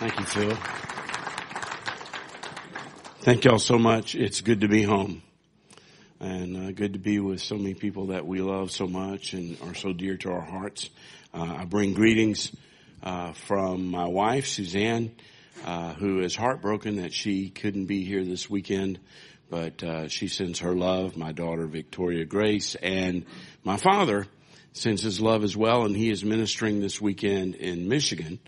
Thank you, Phil. Thank y'all so much. It's good to be home and good to be with so many people that we love so much and are so dear to our hearts. I bring greetings from my wife, Suzanne, who is heartbroken that she couldn't be here this weekend, but she sends her love. My daughter, Victoria Grace, and my father sends his love as well, and he is ministering this weekend in Michigan.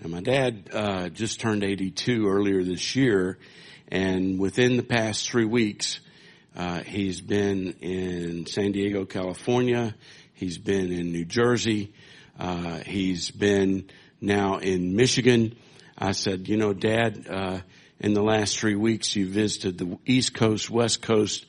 And my dad just turned 82 earlier this year, and within the past 3 weeks, he's been in San Diego, California. He's been in New Jersey. He's been now in Michigan. I said, you know, Dad, in the last 3 weeks, you visited the East Coast, West Coast,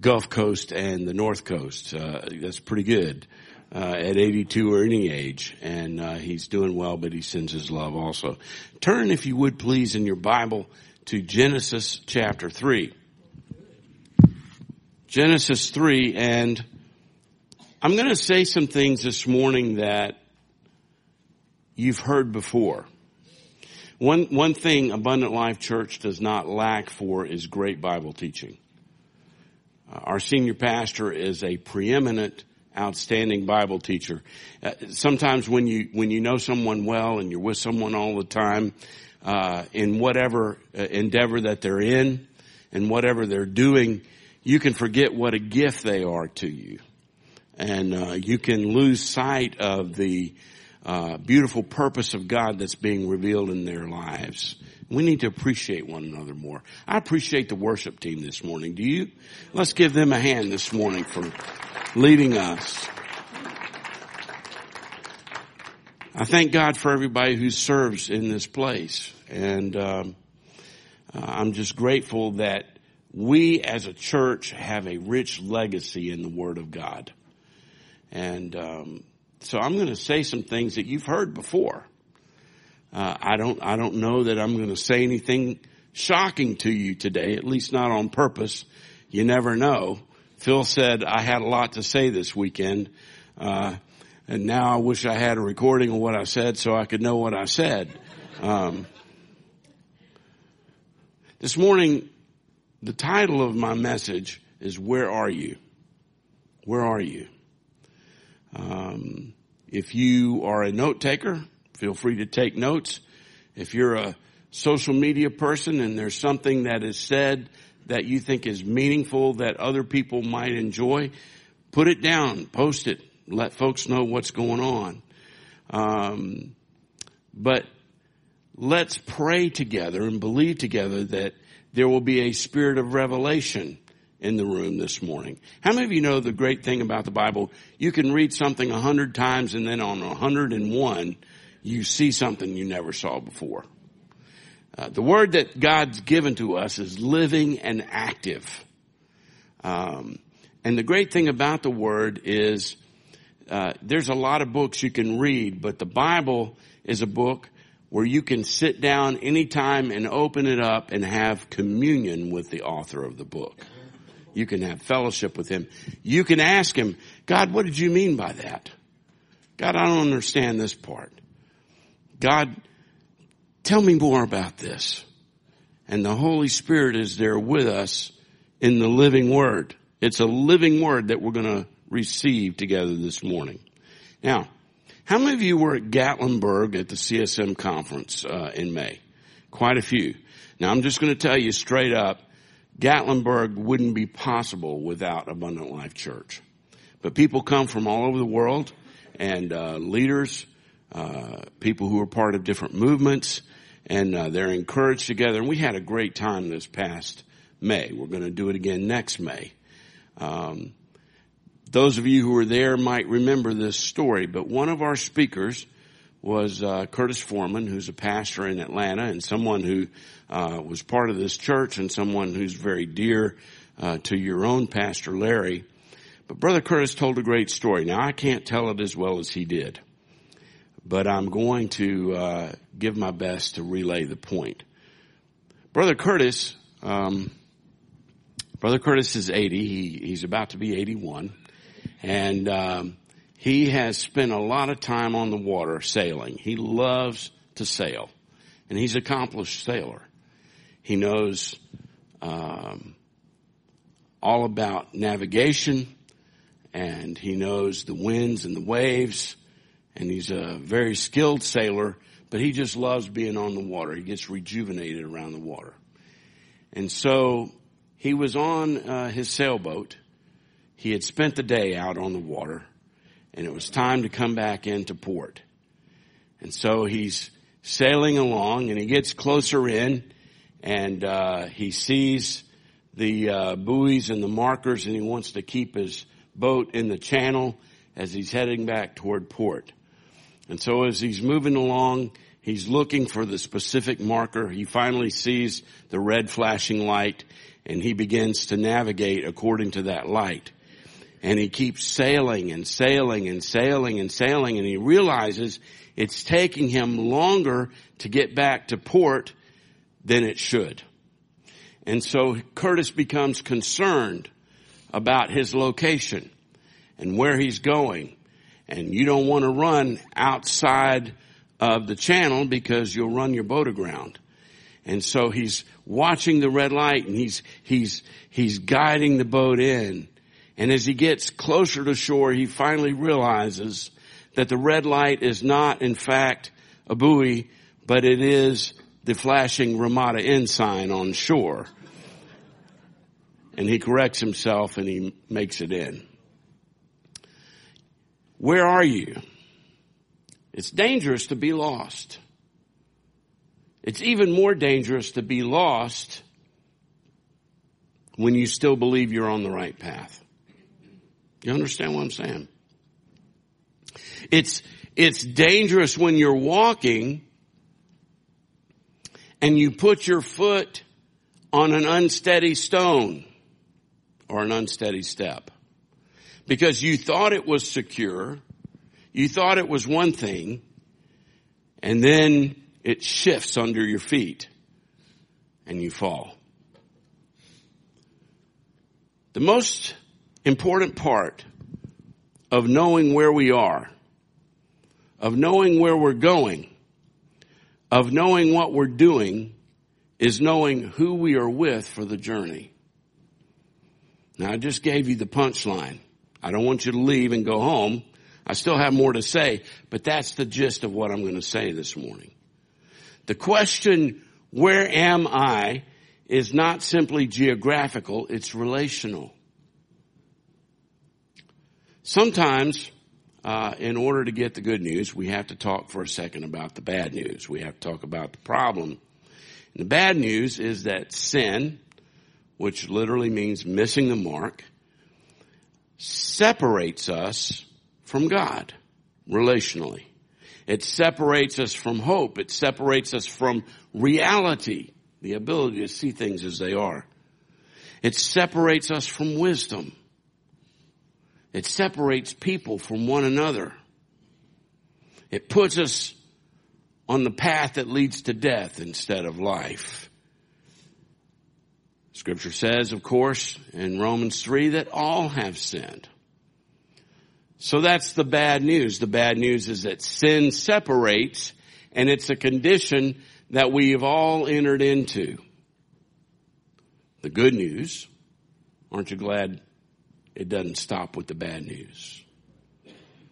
Gulf Coast, and the North Coast. That's pretty good at 82 or any age. And he's doing well, but he sends his love also. Turn, if you would, please, in your Bible to Genesis chapter 3. Genesis 3, and I'm going to say some things this morning that you've heard before. One thing Abundant Life Church does not lack for is great Bible teaching. Our senior pastor is a preeminent, outstanding Bible teacher. Sometimes when you know someone well and you're with someone all the time, in whatever endeavor that they're in and whatever they're doing, you can forget what a gift they are to you. And you can lose sight of the beautiful purpose of God that's being revealed in their lives. We need to appreciate one another more. I appreciate the worship team this morning. Do you? Let's give them a hand this morning for leading us. I thank God for everybody who serves in this place. And I'm just grateful that we as a church have a rich legacy in the Word of God. And so I'm going to say some things that you've heard before. I don't know that I'm going to say anything shocking to you today, at least not on purpose. You never know. Phil said I had a lot to say this weekend. And now I wish I had a recording of what I said so I could know what I said. This morning, the title of my message is, Where Are You? Where are you? If you are a note taker, feel free to take notes. If you're a social media person and there's something that is said that you think is meaningful that other people might enjoy, put it down, post it. Let folks know what's going on. But let's pray together and believe together that there will be a spirit of revelation in the room this morning. How many of you know the great thing about the Bible? You can read something 100 times and then on 101, you see something you never saw before. The word that God's given to us is living and active. And the great thing about the word is, there's a lot of books you can read, but the Bible is a book where you can sit down anytime and open it up and have communion with the author of the book. You can have fellowship with him. You can ask him, God, what did you mean by that? God, I don't understand this part. God, tell me more about this. And the Holy Spirit is there with us in the living word. It's a living word that we're going to received together this morning. Now, how many of you were at Gatlinburg at the CSM conference in May? Quite a few. Now, I'm just going to tell you straight up, Gatlinburg wouldn't be possible without Abundant Life Church. But people come from all over the world, and leaders, people who are part of different movements, and they're encouraged together. And we had a great time this past May. We're going to do it again next May. Those of you who were there might remember this story, but one of our speakers was Curtis Foreman, who's a pastor in Atlanta and someone who was part of this church and someone who's very dear to your own Pastor Larry. But Brother Curtis told a great story. Now, I can't tell it as well as he did, but I'm going to give my best to relay the point. Brother Curtis is 80. He's about to be 81. And he has spent a lot of time on the water sailing. He loves to sail. and he's an accomplished sailor. He knows all about navigation, and he knows the winds and the waves, and he's a very skilled sailor, but he just loves being on the water. He gets rejuvenated around the water. And so he was on his sailboat. He had spent the day out on the water, and it was time to come back into port. And so he's sailing along, and he gets closer in, and he sees the buoys and the markers, and he wants to keep his boat in the channel as he's heading back toward port. And so as he's moving along, he's looking for the specific marker. He finally sees the red flashing light, and he begins to navigate according to that light. And he keeps sailing and sailing and sailing and sailing, and he realizes it's taking him longer to get back to port than it should. And so Curtis becomes concerned about his location and where he's going. And you don't want to run outside of the channel because you'll run your boat aground. And so he's watching the red light, and he's guiding the boat in. And as he gets closer to shore, he finally realizes that the red light is not, in fact, a buoy, but it is the flashing Ramada ensign on shore. And he corrects himself, and he makes it in. Where are you? It's dangerous to be lost. It's even more dangerous to be lost when you still believe you're on the right path. You understand what I'm saying? It's dangerous when you're walking and you put your foot on an unsteady stone or an unsteady step, because you thought it was secure. You thought it was one thing, and then it shifts under your feet and you fall. The most important part of knowing where we are, of knowing where we're going, of knowing what we're doing, is knowing who we are with for the journey. Now, I just gave you the punchline. I don't want you to leave and go home. I still have more to say, but that's the gist of what I'm going to say this morning. The question, where am I, is not simply geographical, it's relational. Sometimes, in order to get the good news, we have to talk for a second about the bad news. We have to talk about the problem. And the bad news is that sin, which literally means missing the mark, separates us from God relationally. It separates us from hope. It separates us from reality, the ability to see things as they are. It separates us from wisdom. It separates people from one another. It puts us on the path that leads to death instead of life. Scripture says, of course, in Romans 3, that all have sinned. So that's the bad news. The bad news is that sin separates, and it's a condition that we have all entered into. The good news, aren't you glad it doesn't stop with the bad news?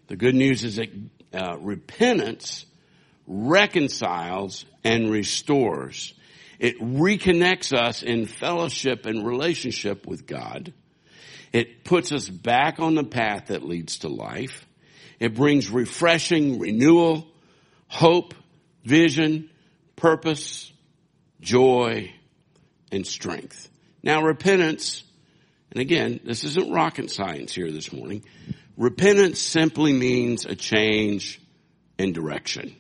The good news is that repentance reconciles and restores. It reconnects us in fellowship and relationship with God. It puts us back on the path that leads to life. It brings refreshing, renewal, hope, vision, purpose, joy, and strength. Now, repentance, and again, this isn't rocket science here this morning. Repentance simply means a change in direction.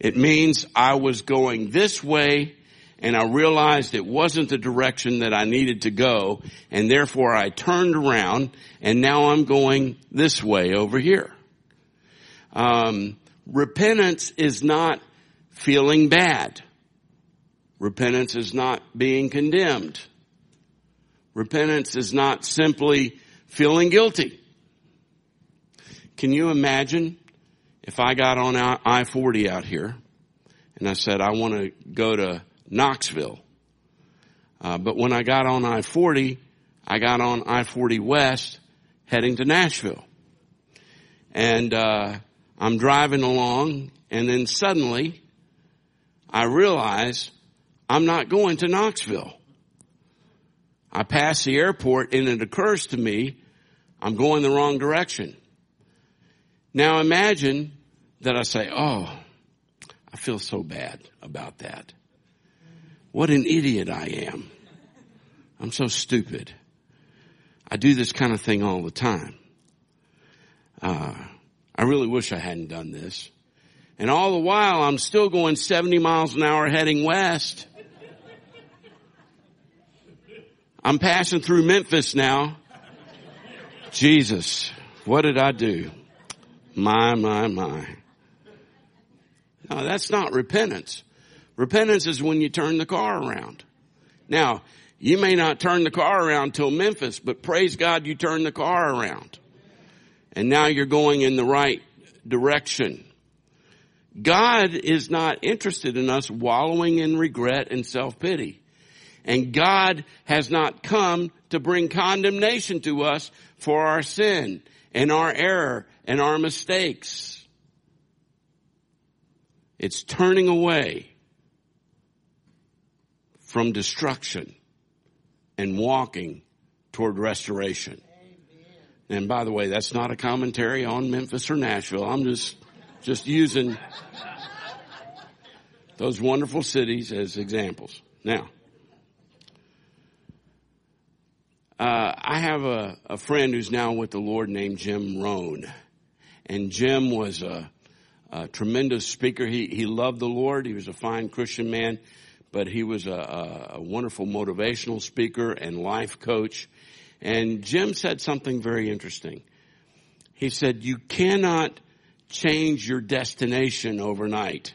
It means I was going this way, and I realized it wasn't the direction that I needed to go, and therefore I turned around, and now I'm going this way over here. Repentance is not feeling bad. Repentance is not being condemned. Repentance is not simply feeling guilty. Can you imagine if I got on I-40 out here And I said, I want to go to Knoxville. But when I got on I-40, I got on I-40 West heading to Nashville. And I'm driving along, and then suddenly I realize I'm not going to Knoxville. I pass the airport, and it occurs to me I'm going the wrong direction. Now imagine that I say, oh, I feel so bad about that. What an idiot I am. I'm so stupid. I do this kind of thing all the time. I really wish I hadn't done this. And all the while, I'm still going 70 miles an hour heading west. I'm passing through Memphis now. Jesus, what did I do? My. No, that's not repentance. Repentance is when you turn the car around. Now, you may not turn the car around till Memphis, but praise God you turned the car around. And now you're going in the right direction. God is not interested in us wallowing in regret and self-pity. And God has not come to bring condemnation to us for our sin and our error and our mistakes. It's turning away from destruction and walking toward restoration. And by the way, that's not a commentary on Memphis or Nashville. I'm just using those wonderful cities as examples. Now, I have a friend who's now with the Lord named Jim Rohn. And Jim was a tremendous speaker. He loved the Lord. He was a fine Christian man, but he was a wonderful motivational speaker and life coach. And Jim said something very interesting. He said, you cannot change your destination overnight,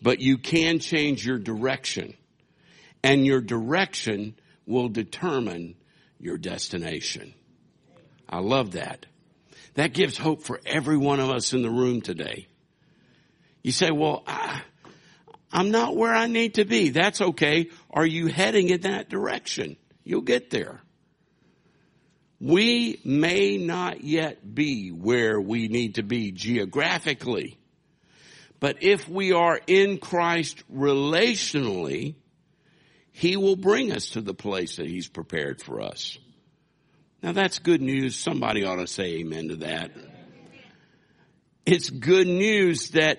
but you can change your direction. And your direction will determine your destination. I love that. That gives hope for every one of us in the room today. You say, well, I'm not where I need to be. That's okay. Are you heading in that direction? You'll get there. We may not yet be where we need to be geographically, but if we are in Christ relationally, He will bring us to the place that He's prepared for us. Now that's good news. Somebody ought to say amen to that. It's good news that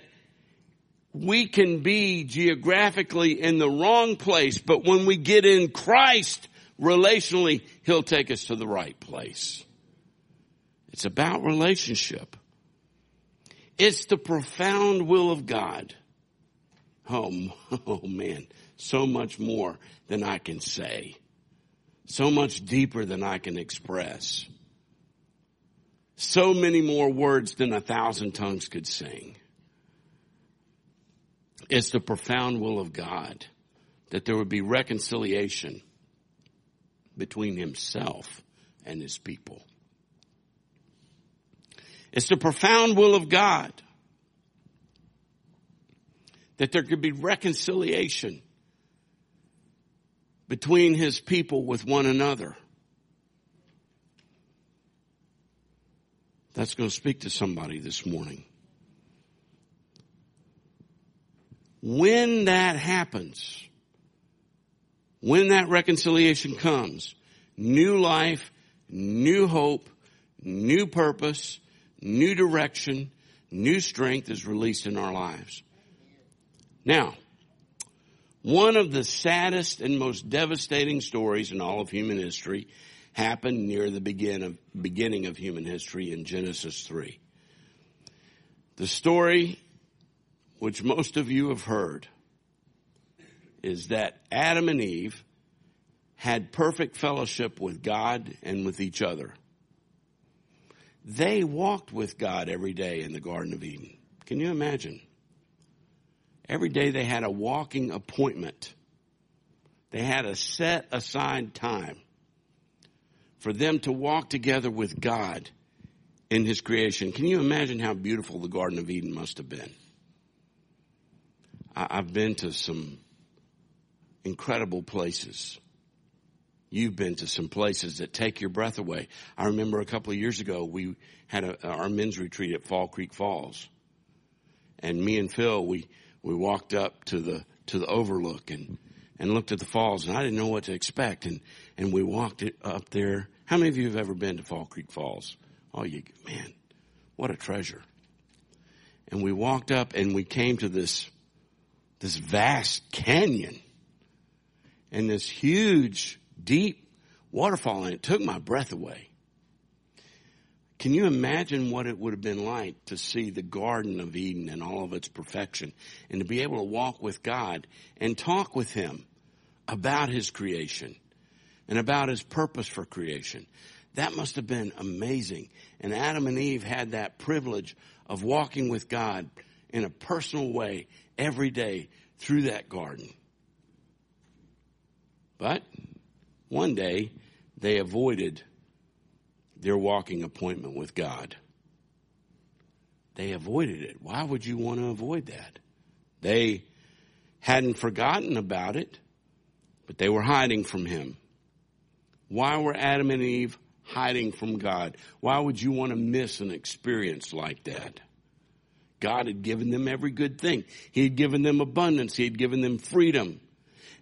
we can be geographically in the wrong place, but when we get in Christ relationally, He'll take us to the right place. It's about relationship. It's the profound will of God. Oh man, so much more than I can say. So much deeper than I can express. So many more words than 1,000 tongues could sing. It's the profound will of God that there would be reconciliation between Himself and His people. It's the profound will of God that there could be reconciliation between His people with one another. That's going to speak to somebody this morning. When that happens, when that reconciliation comes, new life, new hope, new purpose, new direction, new strength is released in our lives. Now, one of the saddest and most devastating stories in all of human history happened near the beginning of human history in Genesis 3. The story, which most of you have heard, is that Adam and Eve had perfect fellowship with God and with each other. They walked with God every day in the Garden of Eden. Can you imagine? Every day they had a walking appointment. They had a set aside time for them to walk together with God in His creation. Can you imagine how beautiful the Garden of Eden must have been? I've been to some incredible places. You've been to some places that take your breath away. I remember a couple of years ago, we had our men's retreat at Fall Creek Falls. And me and Phil, we walked up to the overlook and looked at the falls. And I didn't know what to expect. And we walked it up there. How many of you have ever been to Fall Creek Falls? Oh, you man, what a treasure. And we walked up and we came to this vast canyon. And this huge, deep waterfall, and it took my breath away. Can you imagine what it would have been like to see the Garden of Eden and all of its perfection, and to be able to walk with God and talk with Him about His creation and about His purpose for creation? That must have been amazing. And Adam and Eve had that privilege of walking with God in a personal way every day through that garden. But one day, they avoided their walking appointment with God. They avoided it. Why would you want to avoid that? They hadn't forgotten about it, but they were hiding from Him. Why were Adam and Eve hiding from God? Why would you want to miss an experience like that? God had given them every good thing. He had given them abundance. He had given them freedom.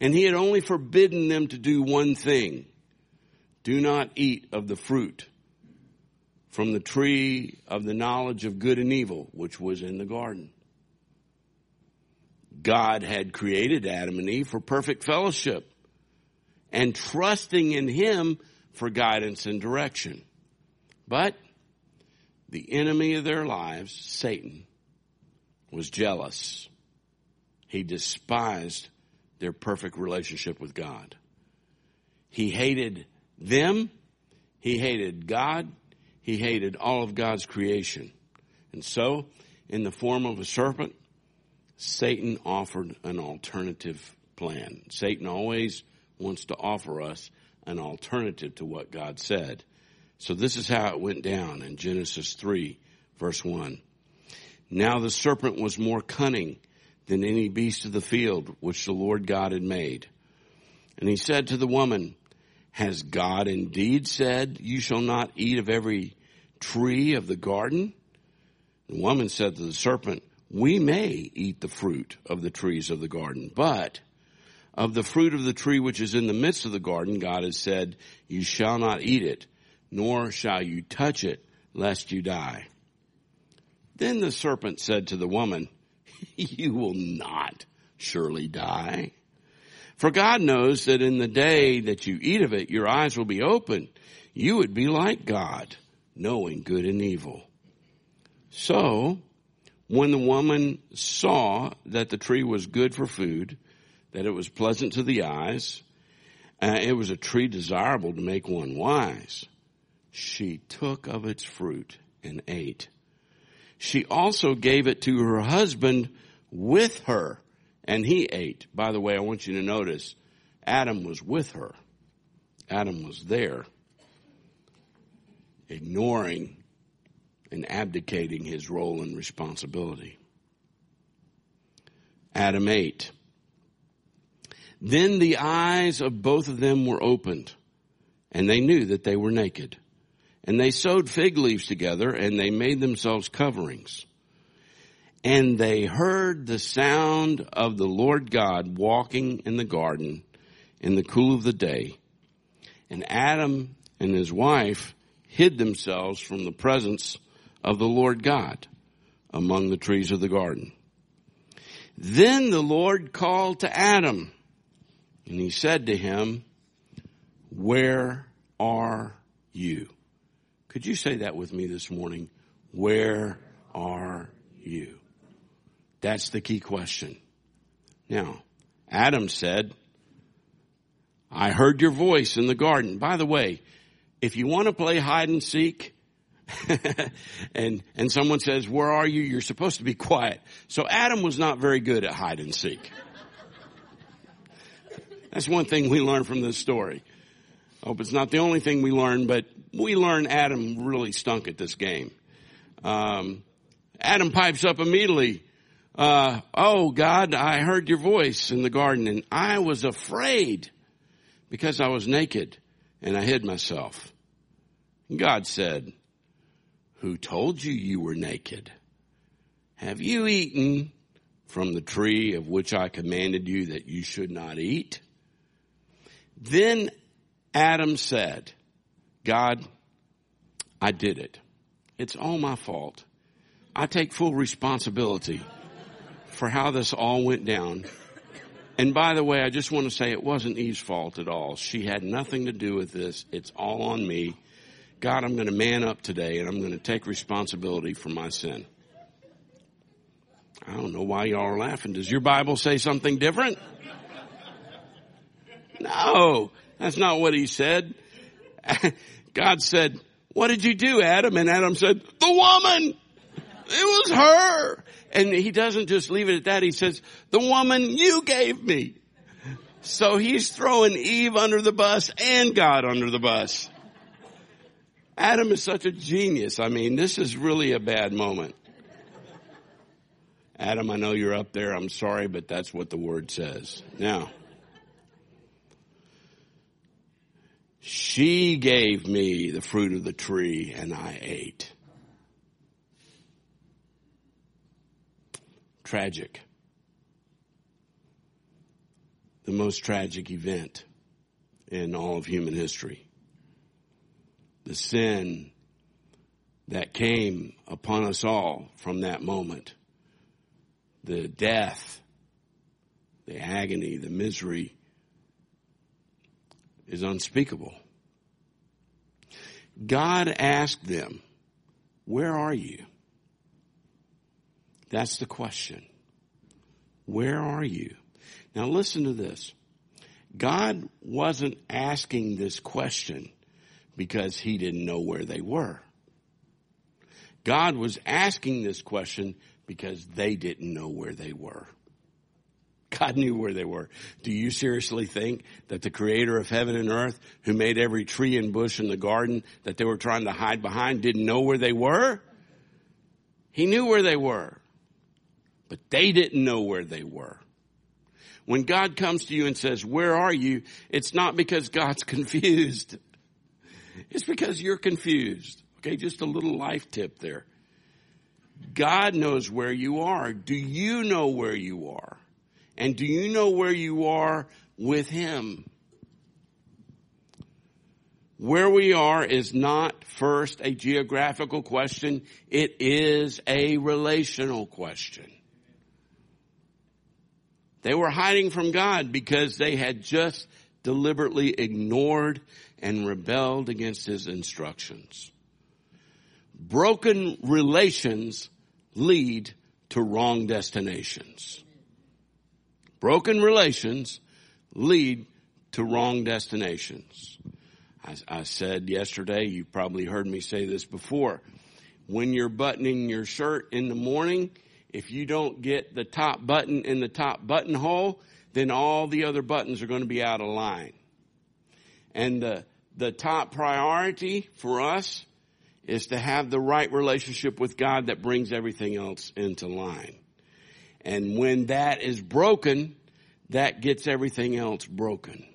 And He had only forbidden them to do one thing. Do not eat of the fruit from the tree of the knowledge of good and evil, which was in the garden. God had created Adam and Eve for perfect fellowship and trusting in Him for guidance and direction. But the enemy of their lives, Satan, was jealous. He despised their perfect relationship with God. He hated them. He hated God. He hated all of God's creation. And so, in the form of a serpent, Satan offered an alternative plan. Satan always wants to offer us an alternative to what God said. So this is how it went down in Genesis 3, verse 1. Now the serpent was more cunning than any beast of the field which the Lord God had made. And he said to the woman, has God indeed said, you shall not eat of every tree of the garden? The woman said to the serpent, we may eat the fruit of the trees of the garden, but of the fruit of the tree which is in the midst of the garden, God has said, you shall not eat it, nor shall you touch it, lest you die. Then the serpent said to the woman, you will not surely die. For God knows that in the day that you eat of it, your eyes will be open. You would be like God, knowing good and evil. So, when the woman saw that the tree was good for food, that it was pleasant to the eyes, it was a tree desirable to make one wise, she took of its fruit and ate. She also gave it to her husband with her, and he ate. By the way, I want you to notice, Adam was with her. Adam was there, ignoring and abdicating his role and responsibility. Adam ate. Then the eyes of both of them were opened, and they knew that they were naked. And they sewed fig leaves together, and they made themselves coverings. And they heard the sound of the Lord God walking in the garden in the cool of the day. And Adam and his wife hid themselves from the presence of the Lord God among the trees of the garden. Then the Lord called to Adam, and He said to him, where are you? Could you say that with me this morning? Where are you? That's the key question. Now, Adam said, I heard your voice in the garden. By the way, if you want to play hide and seek, and someone says, where are you? You're supposed to be quiet. So Adam was not very good at hide and seek. That's one thing we learned from this story. I hope it's not the only thing we learned, but we learn Adam really stunk at this game. Adam pipes up immediately. God, I heard your voice in the garden, and I was afraid because I was naked, and I hid myself. And God said, who told you you were naked? Have you eaten from the tree of which I commanded you that you should not eat? Then Adam said, God, I did it. It's all my fault. I take full responsibility for how this all went down. And by the way, I just want to say it wasn't Eve's fault at all. She had nothing to do with this. It's all on me. God, I'm going to man up today, and I'm going to take responsibility for my sin. I don't know why y'all are laughing. Does your Bible say something different? No, that's not what he said. God said, what did you do, Adam? And Adam said, the woman. It was her. And he doesn't just leave it at that. He says, the woman you gave me. So he's throwing Eve under the bus and God under the bus. Adam is such a genius. I mean, this is really a bad moment. Adam, I know you're up there. I'm sorry, but that's what the word says. Now, she gave me the fruit of the tree and I ate. Tragic. The most tragic event in all of human history. The sin that came upon us all from that moment, the death, the agony, the misery is unspeakable. God asked them, where are you? That's the question. Where are you? Now listen to this. God wasn't asking this question because he didn't know where they were. God was asking this question because they didn't know where they were. God knew where they were. Do you seriously think that the creator of heaven and earth, who made every tree and bush in the garden that they were trying to hide behind, didn't know where they were? He knew where they were, but they didn't know where they were. When God comes to you and says, where are you? It's not because God's confused. It's because you're confused. Okay, just a little life tip there. God knows where you are. Do you know where you are? And do you know where you are with him? Where we are is not first a geographical question. It is a relational question. They were hiding from God because they had just deliberately ignored and rebelled against his instructions. Broken relations lead to wrong destinations. Broken relations lead to wrong destinations. I said yesterday, you probably heard me say this before, when you're buttoning your shirt in the morning, if you don't get the top button in the top buttonhole, then all the other buttons are going to be out of line. And the top priority for us is to have the right relationship with God that brings everything else into line. And when that is broken, that gets everything else broken.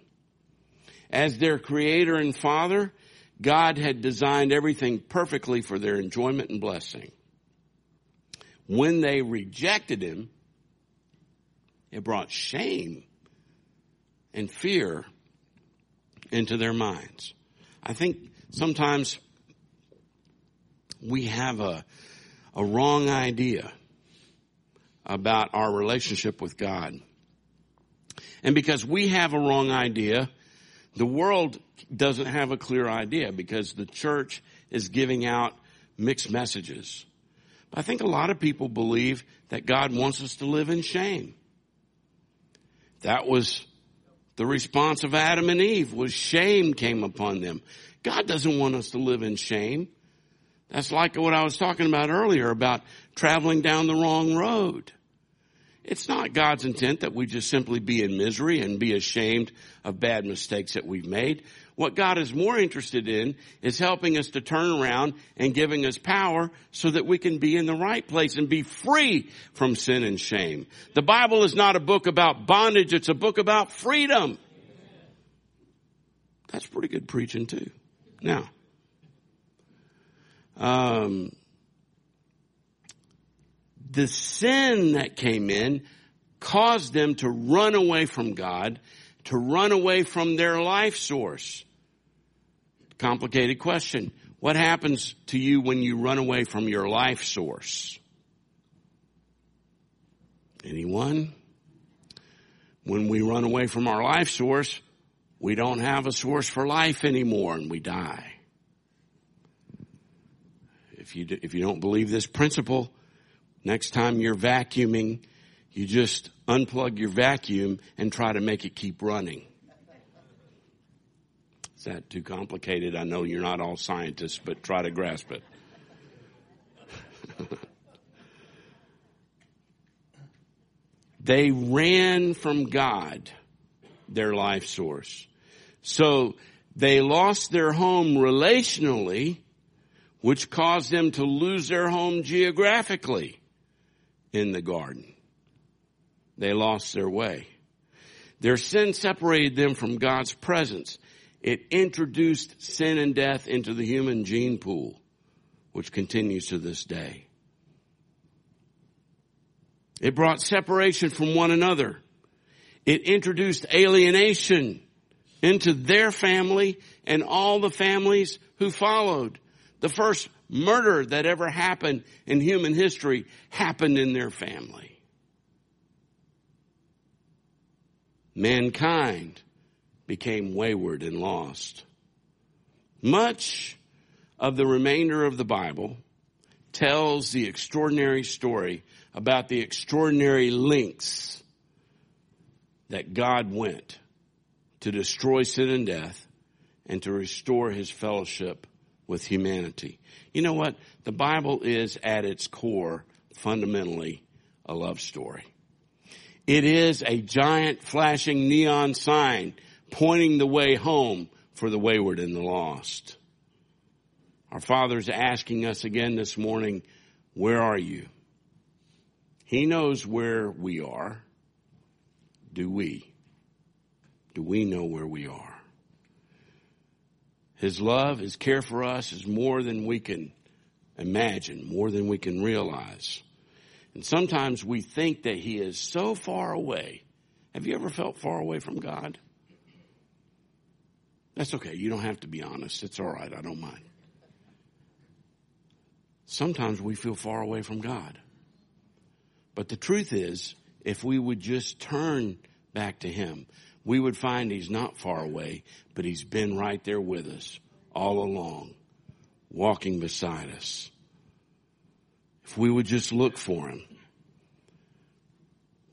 As their creator and father, God had designed everything perfectly for their enjoyment and blessing. When they rejected him, it brought shame and fear into their minds. I think sometimes we have a wrong idea about our relationship with God. And because we have a wrong idea, the world doesn't have a clear idea because the church is giving out mixed messages. But I think a lot of people believe that God wants us to live in shame. That was the response of Adam and Eve, was shame came upon them. God doesn't want us to live in shame. That's like what I was talking about earlier about traveling down the wrong road. It's not God's intent that we just simply be in misery and be ashamed of bad mistakes that we've made. What God is more interested in is helping us to turn around and giving us power so that we can be in the right place and be free from sin and shame. The Bible is not a book about bondage. It's a book about freedom. That's pretty good preaching too. Now, the sin that came in caused them to run away from God, to run away from their life source. Complicated question. What happens to you when you run away from your life source? Anyone? When we run away from our life source, we don't have a source for life anymore and we die. If you don't believe this principle, next time you're vacuuming, you just unplug your vacuum and try to make it keep running. Is that too complicated? I know you're not all scientists, but try to grasp it. They ran from God, their life source. So they lost their home relationally, which caused them to lose their home geographically. In the garden, they lost their way. Their sin separated them from God's presence. It introduced sin and death into the human gene pool, which continues to this day. It brought separation from one another. It introduced alienation into their family and all the families who followed. The first murder that ever happened in human history happened in their family. Mankind became wayward and lost. Much of the remainder of the Bible tells the extraordinary story about the extraordinary lengths that God went to destroy sin and death and to restore his fellowship with humanity. You know what? The Bible is at its core fundamentally a love story. It is a giant flashing neon sign pointing the way home for the wayward and the lost. Our Father's asking us again this morning, where are you? He knows where we are. Do we? Do we know where we are? His love, his care for us is more than we can imagine, more than we can realize. And sometimes we think that he is so far away. Have you ever felt far away from God? That's okay. You don't have to be honest. It's all right. I don't mind. Sometimes we feel far away from God. But the truth is, if we would just turn back to him, we would find he's not far away, but he's been right there with us all along, walking beside us. If we would just look for him,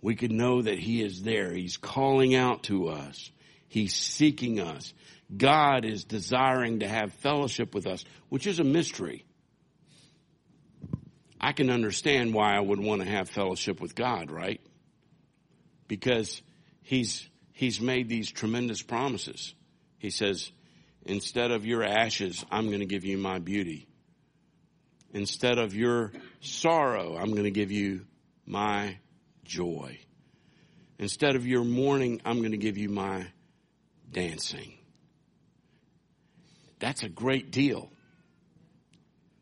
we could know that he is there. He's calling out to us. He's seeking us. God is desiring to have fellowship with us, which is a mystery. I can understand why I would want to have fellowship with God, right? Because He's made these tremendous promises. He says, instead of your ashes, I'm going to give you my beauty. Instead of your sorrow, I'm going to give you my joy. Instead of your mourning, I'm going to give you my dancing. That's a great deal.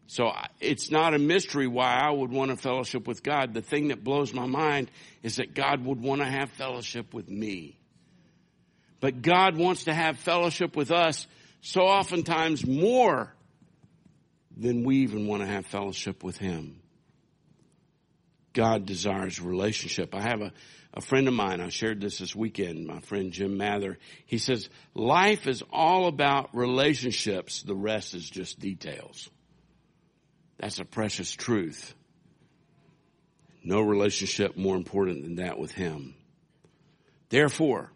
So it's not a mystery why I would want to fellowship with God. The thing that blows my mind is that God would want to have fellowship with me. But God wants to have fellowship with us so oftentimes more than we even want to have fellowship with him. God desires relationship. I have a friend of mine, I shared this weekend, my friend Jim Mather. He says, life is all about relationships. The rest is just details. That's a precious truth. No relationship more important than that with him. Therefore,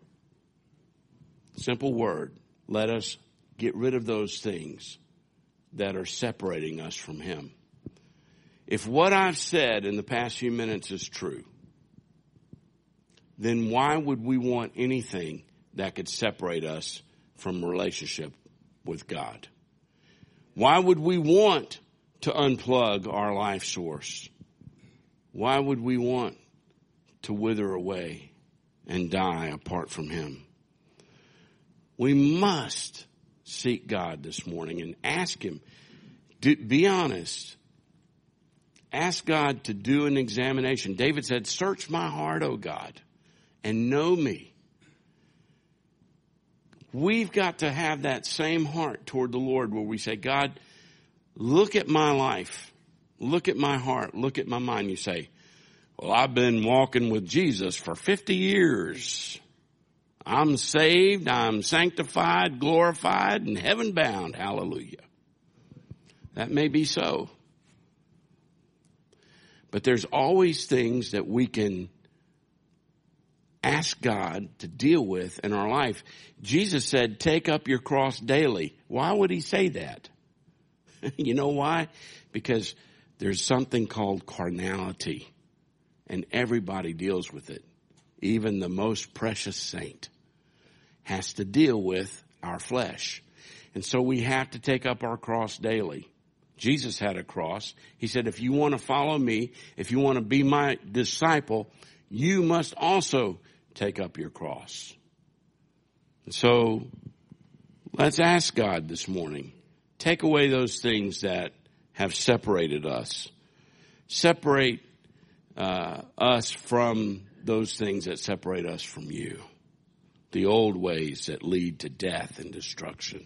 simple word, let us get rid of those things that are separating us from him. If what I've said in the past few minutes is true, then why would we want anything that could separate us from relationship with God? Why would we want to unplug our life source? Why would we want to wither away and die apart from Him? We must seek God this morning and ask Him. Be honest. Ask God to do an examination. David said, "Search my heart, O God, and know me." We've got to have that same heart toward the Lord where we say, "God, look at my life. Look at my heart. Look at my mind." You say, "Well, I've been walking with Jesus for 50 years. I'm saved, I'm sanctified, glorified, and heaven-bound. Hallelujah." That may be so. But there's always things that we can ask God to deal with in our life. Jesus said, "Take up your cross daily." Why would he say that? You know why? Because there's something called carnality, and everybody deals with it. Even the most precious saint has to deal with our flesh. And so we have to take up our cross daily. Jesus had a cross. He said, if you want to follow me, if you want to be my disciple, you must also take up your cross. And so let's ask God this morning. Take away those things that have separated us. Separate us from those things that separate us from you, the old ways that lead to death and destruction.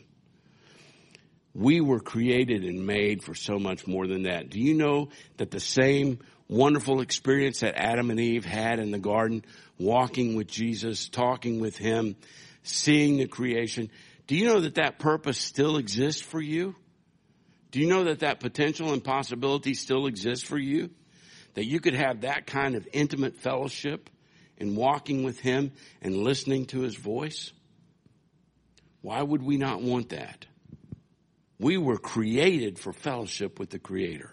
We were created and made for so much more than that. Do you know that the same wonderful experience that Adam and Eve had in the garden, walking with Jesus, talking with him, seeing the creation, do you know that that purpose still exists for you? Do you know that that potential and possibility still exists for you? That you could have that kind of intimate fellowship and walking with him and listening to his voice? Why would we not want that? We were created for fellowship with the Creator.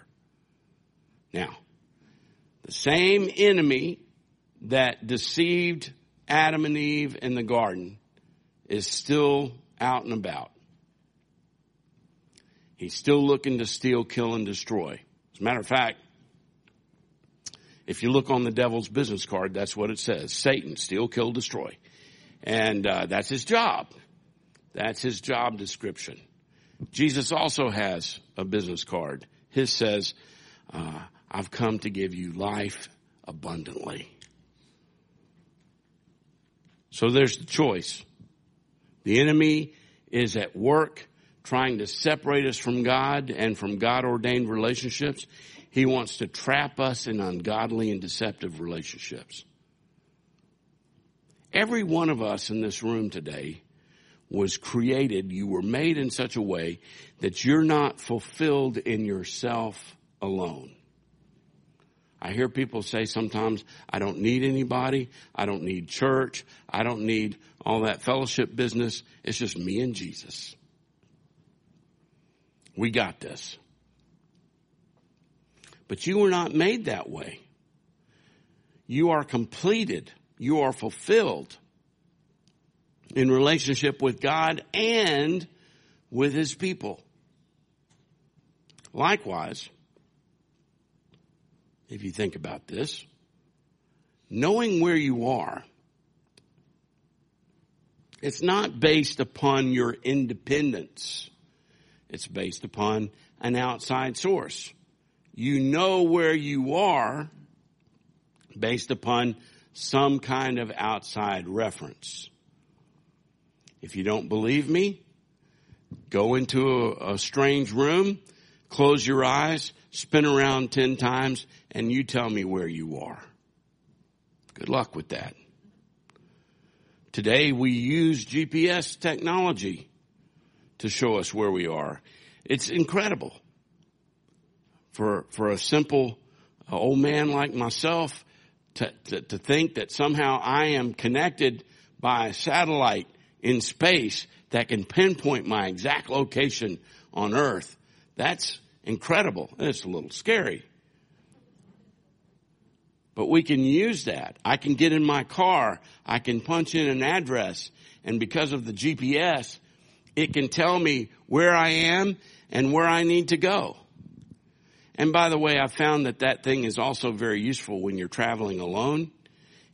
Now, the same enemy that deceived Adam and Eve in the garden is still out and about. He's still looking to steal, kill, and destroy. As a matter of fact, if you look on the devil's business card, that's what it says. Satan, steal, kill, destroy. And that's his job. That's his job description. Jesus also has a business card. His says, I've come to give you life abundantly. So there's the choice. The enemy is at work trying to separate us from God and from God-ordained relationships. He wants to trap us in ungodly and deceptive relationships. Every one of us in this room today was created. You were made in such a way that you're not fulfilled in yourself alone. I hear people say sometimes, "I don't need anybody. I don't need church. I don't need all that fellowship business. It's just me and Jesus. We got this." But you were not made that way. You are completed. You are fulfilled in relationship with God and with his people. Likewise, if you think about this, knowing where you are, it's not based upon your independence. It's based upon an outside source. You know where you are based upon some kind of outside reference. If you don't believe me, go into a strange room, close your eyes, spin around 10 times, and you tell me where you are. Good luck with that. Today we use GPS technology to show us where we are. It's incredible. For a simple old man like myself to think that somehow I am connected by a satellite in space that can pinpoint my exact location on Earth, that's incredible. It's a little scary. But we can use that. I can get in my car. I can punch in an address. And because of the GPS, it can tell me where I am and where I need to go. And by the way, I found that that thing is also very useful when you're traveling alone.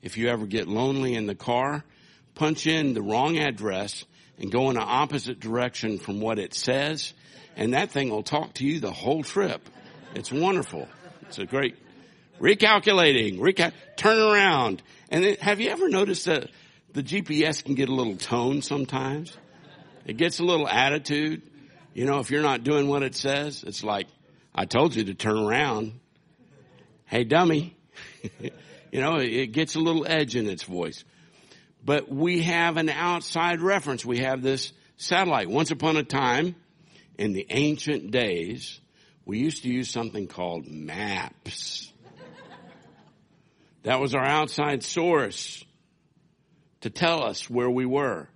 If you ever get lonely in the car, punch in the wrong address and go in an opposite direction from what it says, and that thing will talk to you the whole trip. It's wonderful. It's a great turn around. And then, have you ever noticed that the GPS can get a little tone sometimes? It gets a little attitude. You know, if you're not doing what it says, it's like, I told you to turn around. Hey, dummy. You know, it gets a little edge in its voice. But we have an outside reference. We have this satellite. Once upon a time, in the ancient days, we used to use something called maps. That was our outside source to tell us where we were.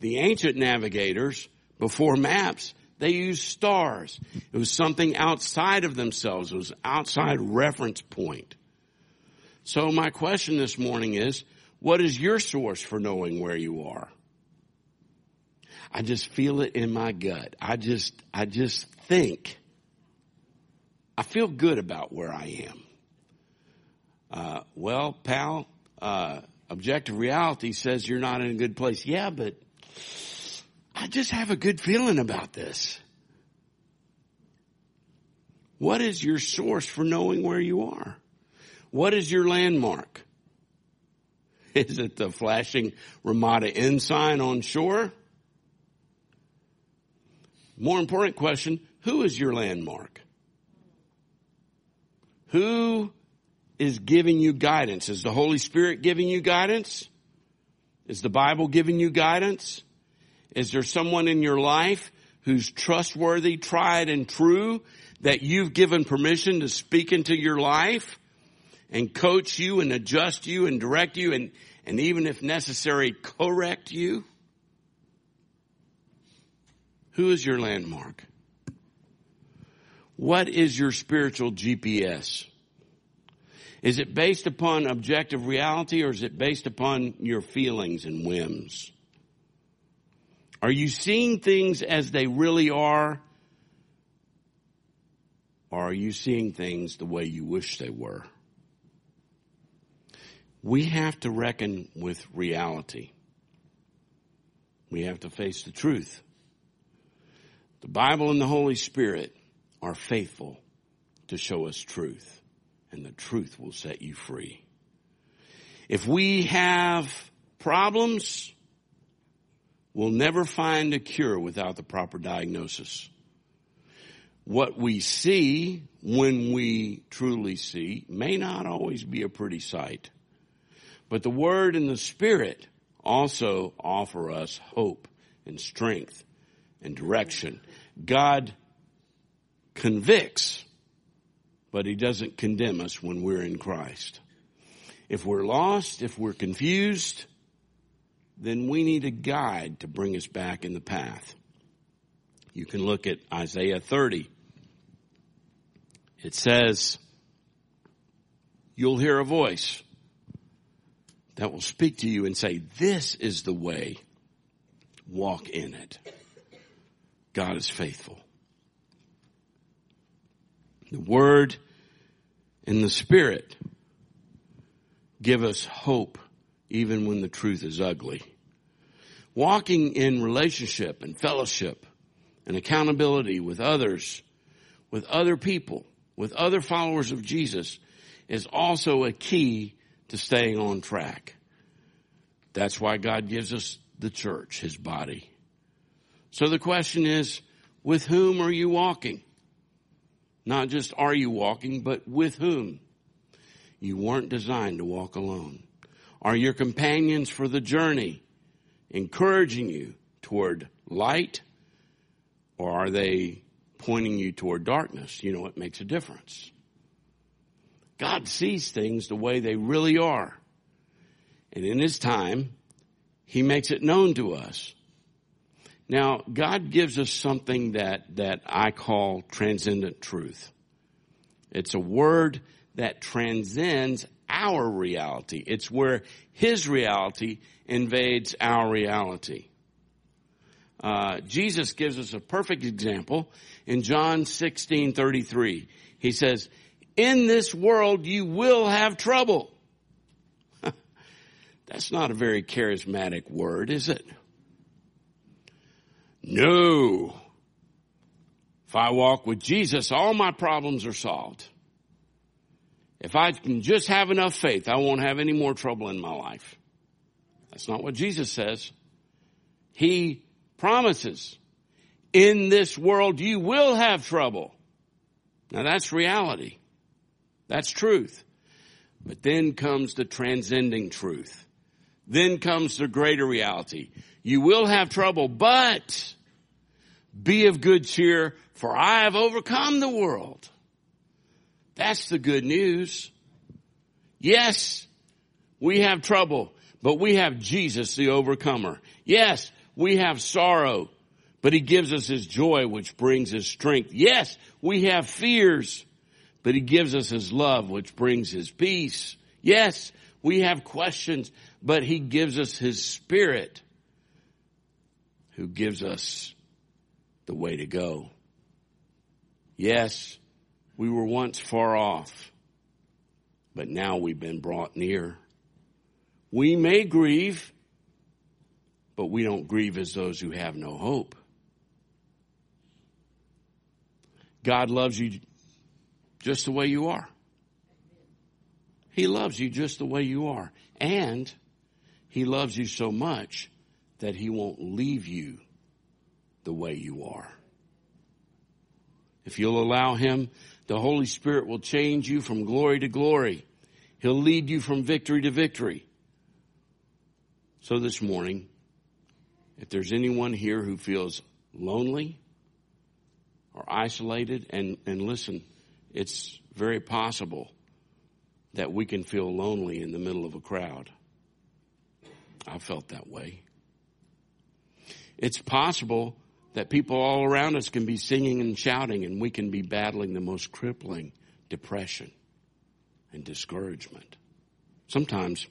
The ancient navigators, before maps, they used stars. It was something outside of themselves. It was an outside reference point. So my question this morning is, what is your source for knowing where you are? I just feel it in my gut. I just think. I feel good about where I am. Objective reality says you're not in a good place. Yeah, but I just have a good feeling about this. What is your source for knowing where you are? What is your landmark? Is it the flashing Ramada end sign on shore? More important question, who is your landmark? Who is giving you guidance? Is the Holy Spirit giving you guidance? Is the Bible giving you guidance? Is there someone in your life who's trustworthy, tried, and true that you've given permission to speak into your life and coach you and adjust you and direct you and even if necessary, correct you? Who is your landmark? What is your spiritual GPS? Is it based upon objective reality or is it based upon your feelings and whims? Are you seeing things as they really are? Or are you seeing things the way you wish they were? We have to reckon with reality. We have to face the truth. The Bible and the Holy Spirit are faithful to show us truth, and the truth will set you free. If we have problems, we'll never find a cure without the proper diagnosis. What we see when we truly see may not always be a pretty sight, but the Word and the Spirit also offer us hope and strength and direction. God convicts, but He doesn't condemn us when we're in Christ. If we're lost, if we're confused, then we need a guide to bring us back in the path. You can look at Isaiah 30. It says, you'll hear a voice that will speak to you and say, this is the way, walk in it. God is faithful. The Word and the Spirit give us hope even when the truth is ugly. Walking in relationship and fellowship and accountability with others, with other people, with other followers of Jesus is also a key to staying on track. That's why God gives us the church, His body. So the question is, with whom are you walking? Not just are you walking, but with whom? You weren't designed to walk alone. Are your companions for the journey encouraging you toward light, or are they pointing you toward darkness? You know, it makes a difference. God sees things the way they really are. And in His time, He makes it known to us. Now, God gives us something that I call transcendent truth. It's a word that transcends our reality. It's where his reality invades our reality. Jesus gives us a perfect example in John 16:33. He says, in this world you will have trouble. That's not a very charismatic word, is it? No. If I walk with Jesus, all my problems are solved. If I can just have enough faith, I won't have any more trouble in my life. That's not what Jesus says. He promises, in this world you will have trouble. Now that's reality. That's truth. But then comes the transcending truth. Then comes the greater reality. You will have trouble, but be of good cheer, for I have overcome the world. That's the good news. Yes, we have trouble, but we have Jesus, the overcomer. Yes, we have sorrow, but he gives us his joy, which brings his strength. Yes, we have fears, but he gives us his love, which brings his peace. Yes, we have questions, but he gives us his Spirit, who gives us the way to go. Yes, we were once far off, but now we've been brought near. We may grieve, but we don't grieve as those who have no hope. God loves you just the way you are. He loves you just the way you are. And he loves you so much that he won't leave you the way you are. If you'll allow him, the Holy Spirit will change you from glory to glory. He'll lead you from victory to victory. So this morning, if there's anyone here who feels lonely or isolated, and listen, it's very possible that we can feel lonely in the middle of a crowd. I felt that way. It's possible that people all around us can be singing and shouting, and we can be battling the most crippling depression and discouragement. Sometimes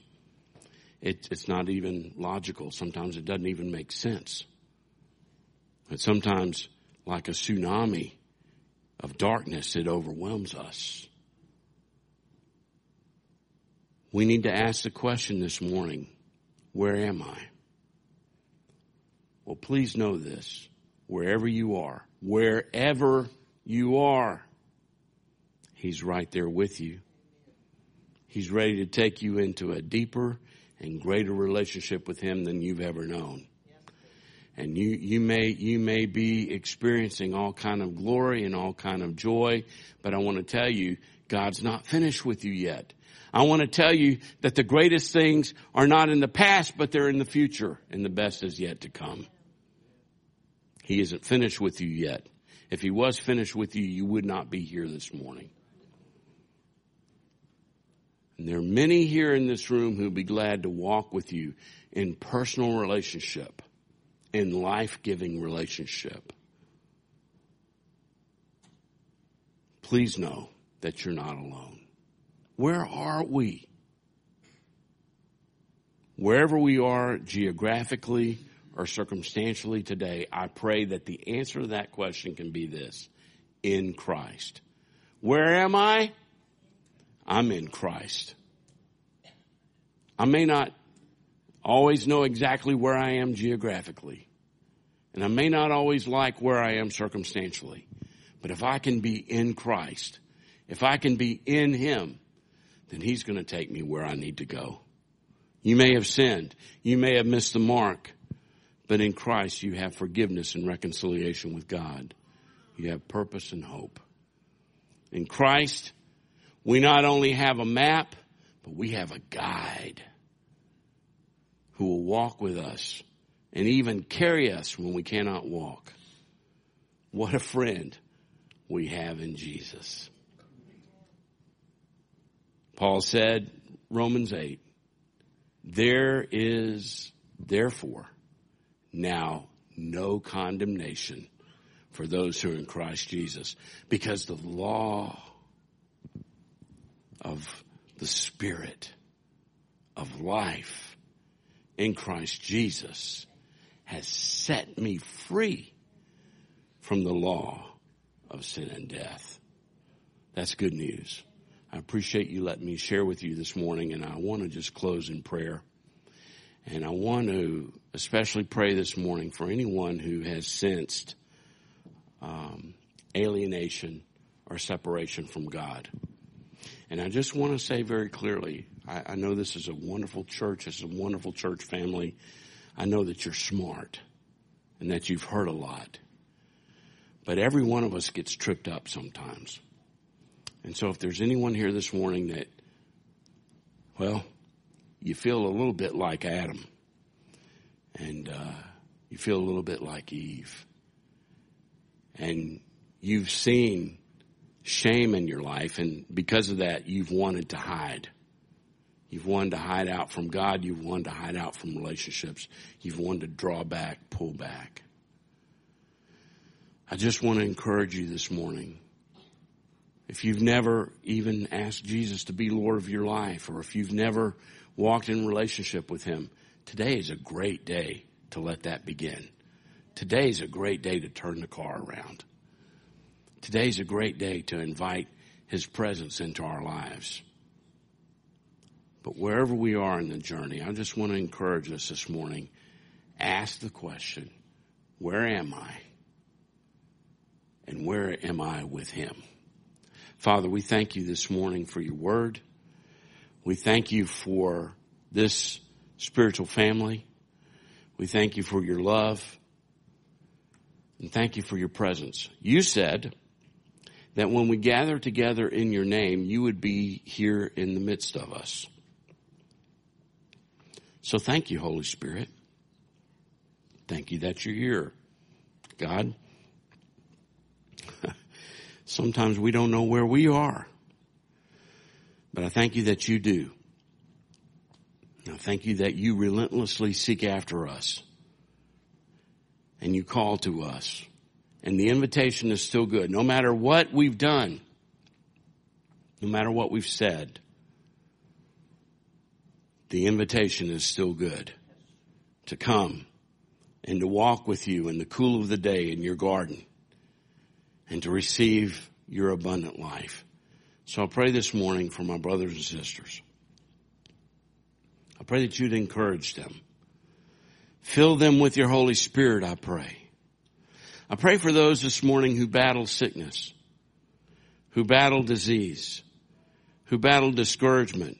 it's not even logical. Sometimes it doesn't even make sense. But sometimes, like a tsunami of darkness, it overwhelms us. We need to ask the question this morning, where am I? Well, please know this, wherever you are, he's right there with you. He's ready to take you into a deeper and greater relationship with him than you've ever known. And you may be experiencing all kind of glory and all kind of joy, but I want to tell you, God's not finished with you yet. I want to tell you that the greatest things are not in the past, but they're in the future, and the best is yet to come. He isn't finished with you yet. If he was finished with you, you would not be here this morning. And there are many here in this room who would be glad to walk with you in personal relationship, in life-giving relationship. Please know that you're not alone. Where are we? Wherever we are geographically or circumstantially today, I pray that the answer to that question can be this: in Christ. Where am I? I'm in Christ. I may not always know exactly where I am geographically, and I may not always like where I am circumstantially, but if I can be in Christ, if I can be in him, then he's going to take me where I need to go. You may have sinned. You may have missed the mark. But in Christ, you have forgiveness and reconciliation with God. You have purpose and hope. In Christ, we not only have a map, but we have a guide who will walk with us and even carry us when we cannot walk. What a friend we have in Jesus. Paul said, Romans 8, there is therefore now no condemnation for those who are in Christ Jesus, because the law of the Spirit of life in Christ Jesus has set me free from the law of sin and death. That's good news. I appreciate you letting me share with you this morning, and I want to just close in prayer. And I want to especially pray this morning for anyone who has sensed alienation or separation from God. And I just want to say very clearly, I know this is a wonderful church. It's a wonderful church family. I know that you're smart and that you've heard a lot. But every one of us gets tripped up sometimes. And so if there's anyone here this morning that, well, you feel a little bit like Adam and you feel a little bit like Eve, and you've seen shame in your life, and because of that, you've wanted to hide. You've wanted to hide out from God. You've wanted to hide out from relationships. You've wanted to draw back, pull back. I just want to encourage you this morning. If you've never even asked Jesus to be Lord of your life, or if you've never walked in relationship with Him, today is a great day to let that begin. Today is a great day to turn the car around. Today is a great day to invite His presence into our lives. But wherever we are in the journey, I just want to encourage us this morning, ask the question, where am I? And where am I with Him? Father, we thank you this morning for your word. We thank you for this spiritual family. We thank you for your love. And thank you for your presence. You said that when we gather together in your name, you would be here in the midst of us. So thank you, Holy Spirit. Thank you that you're here, God. Sometimes we don't know where we are, but I thank you that you do. And I thank you that you relentlessly seek after us, and you call to us, and the invitation is still good. No matter what we've done, no matter what we've said, the invitation is still good to come and to walk with you in the cool of the day in your garden, and to receive your abundant life. So I pray this morning for my brothers and sisters. I pray that you'd encourage them. Fill them with your Holy Spirit, I pray. I pray for those this morning who battle sickness, who battle disease, who battle discouragement.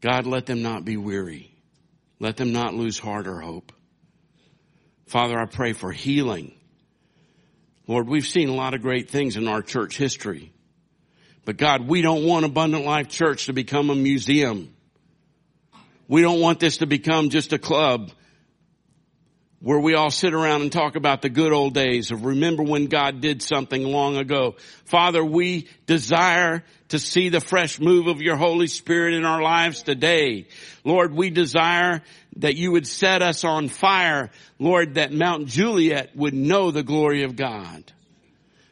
God, let them not be weary. Let them not lose heart or hope. Father, I pray for healing. Lord, we've seen a lot of great things in our church history. But God, we don't want Abundant Life Church to become a museum. We don't want this to become just a club where we all sit around and talk about the good old days of remember when God did something long ago. Father, we desire to see the fresh move of your Holy Spirit in our lives today. Lord, we desire that you would set us on fire. Lord, that Mount Juliet would know the glory of God.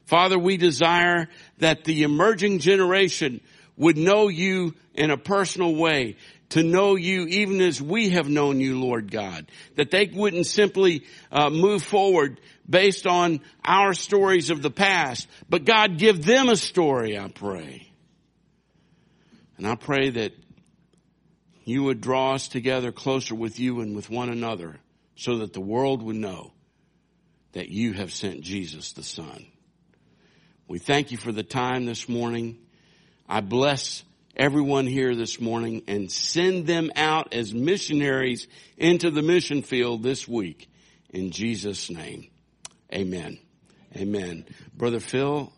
Father, we desire that the emerging generation would know you in a personal way, to know you even as we have known you, Lord God, that they wouldn't simply move forward based on our stories of the past, but God, give them a story, I pray. And I pray that you would draw us together closer with you and with one another so that the world would know that you have sent Jesus the Son. We thank you for the time this morning. I bless everyone here this morning and send them out as missionaries into the mission field this week. In Jesus' name, amen. Amen. Brother Phil,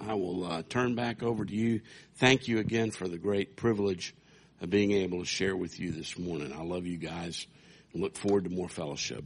I will turn back over to you. Thank you again for the great privilege of being able to share with you this morning. I love you guys and look forward to more fellowship.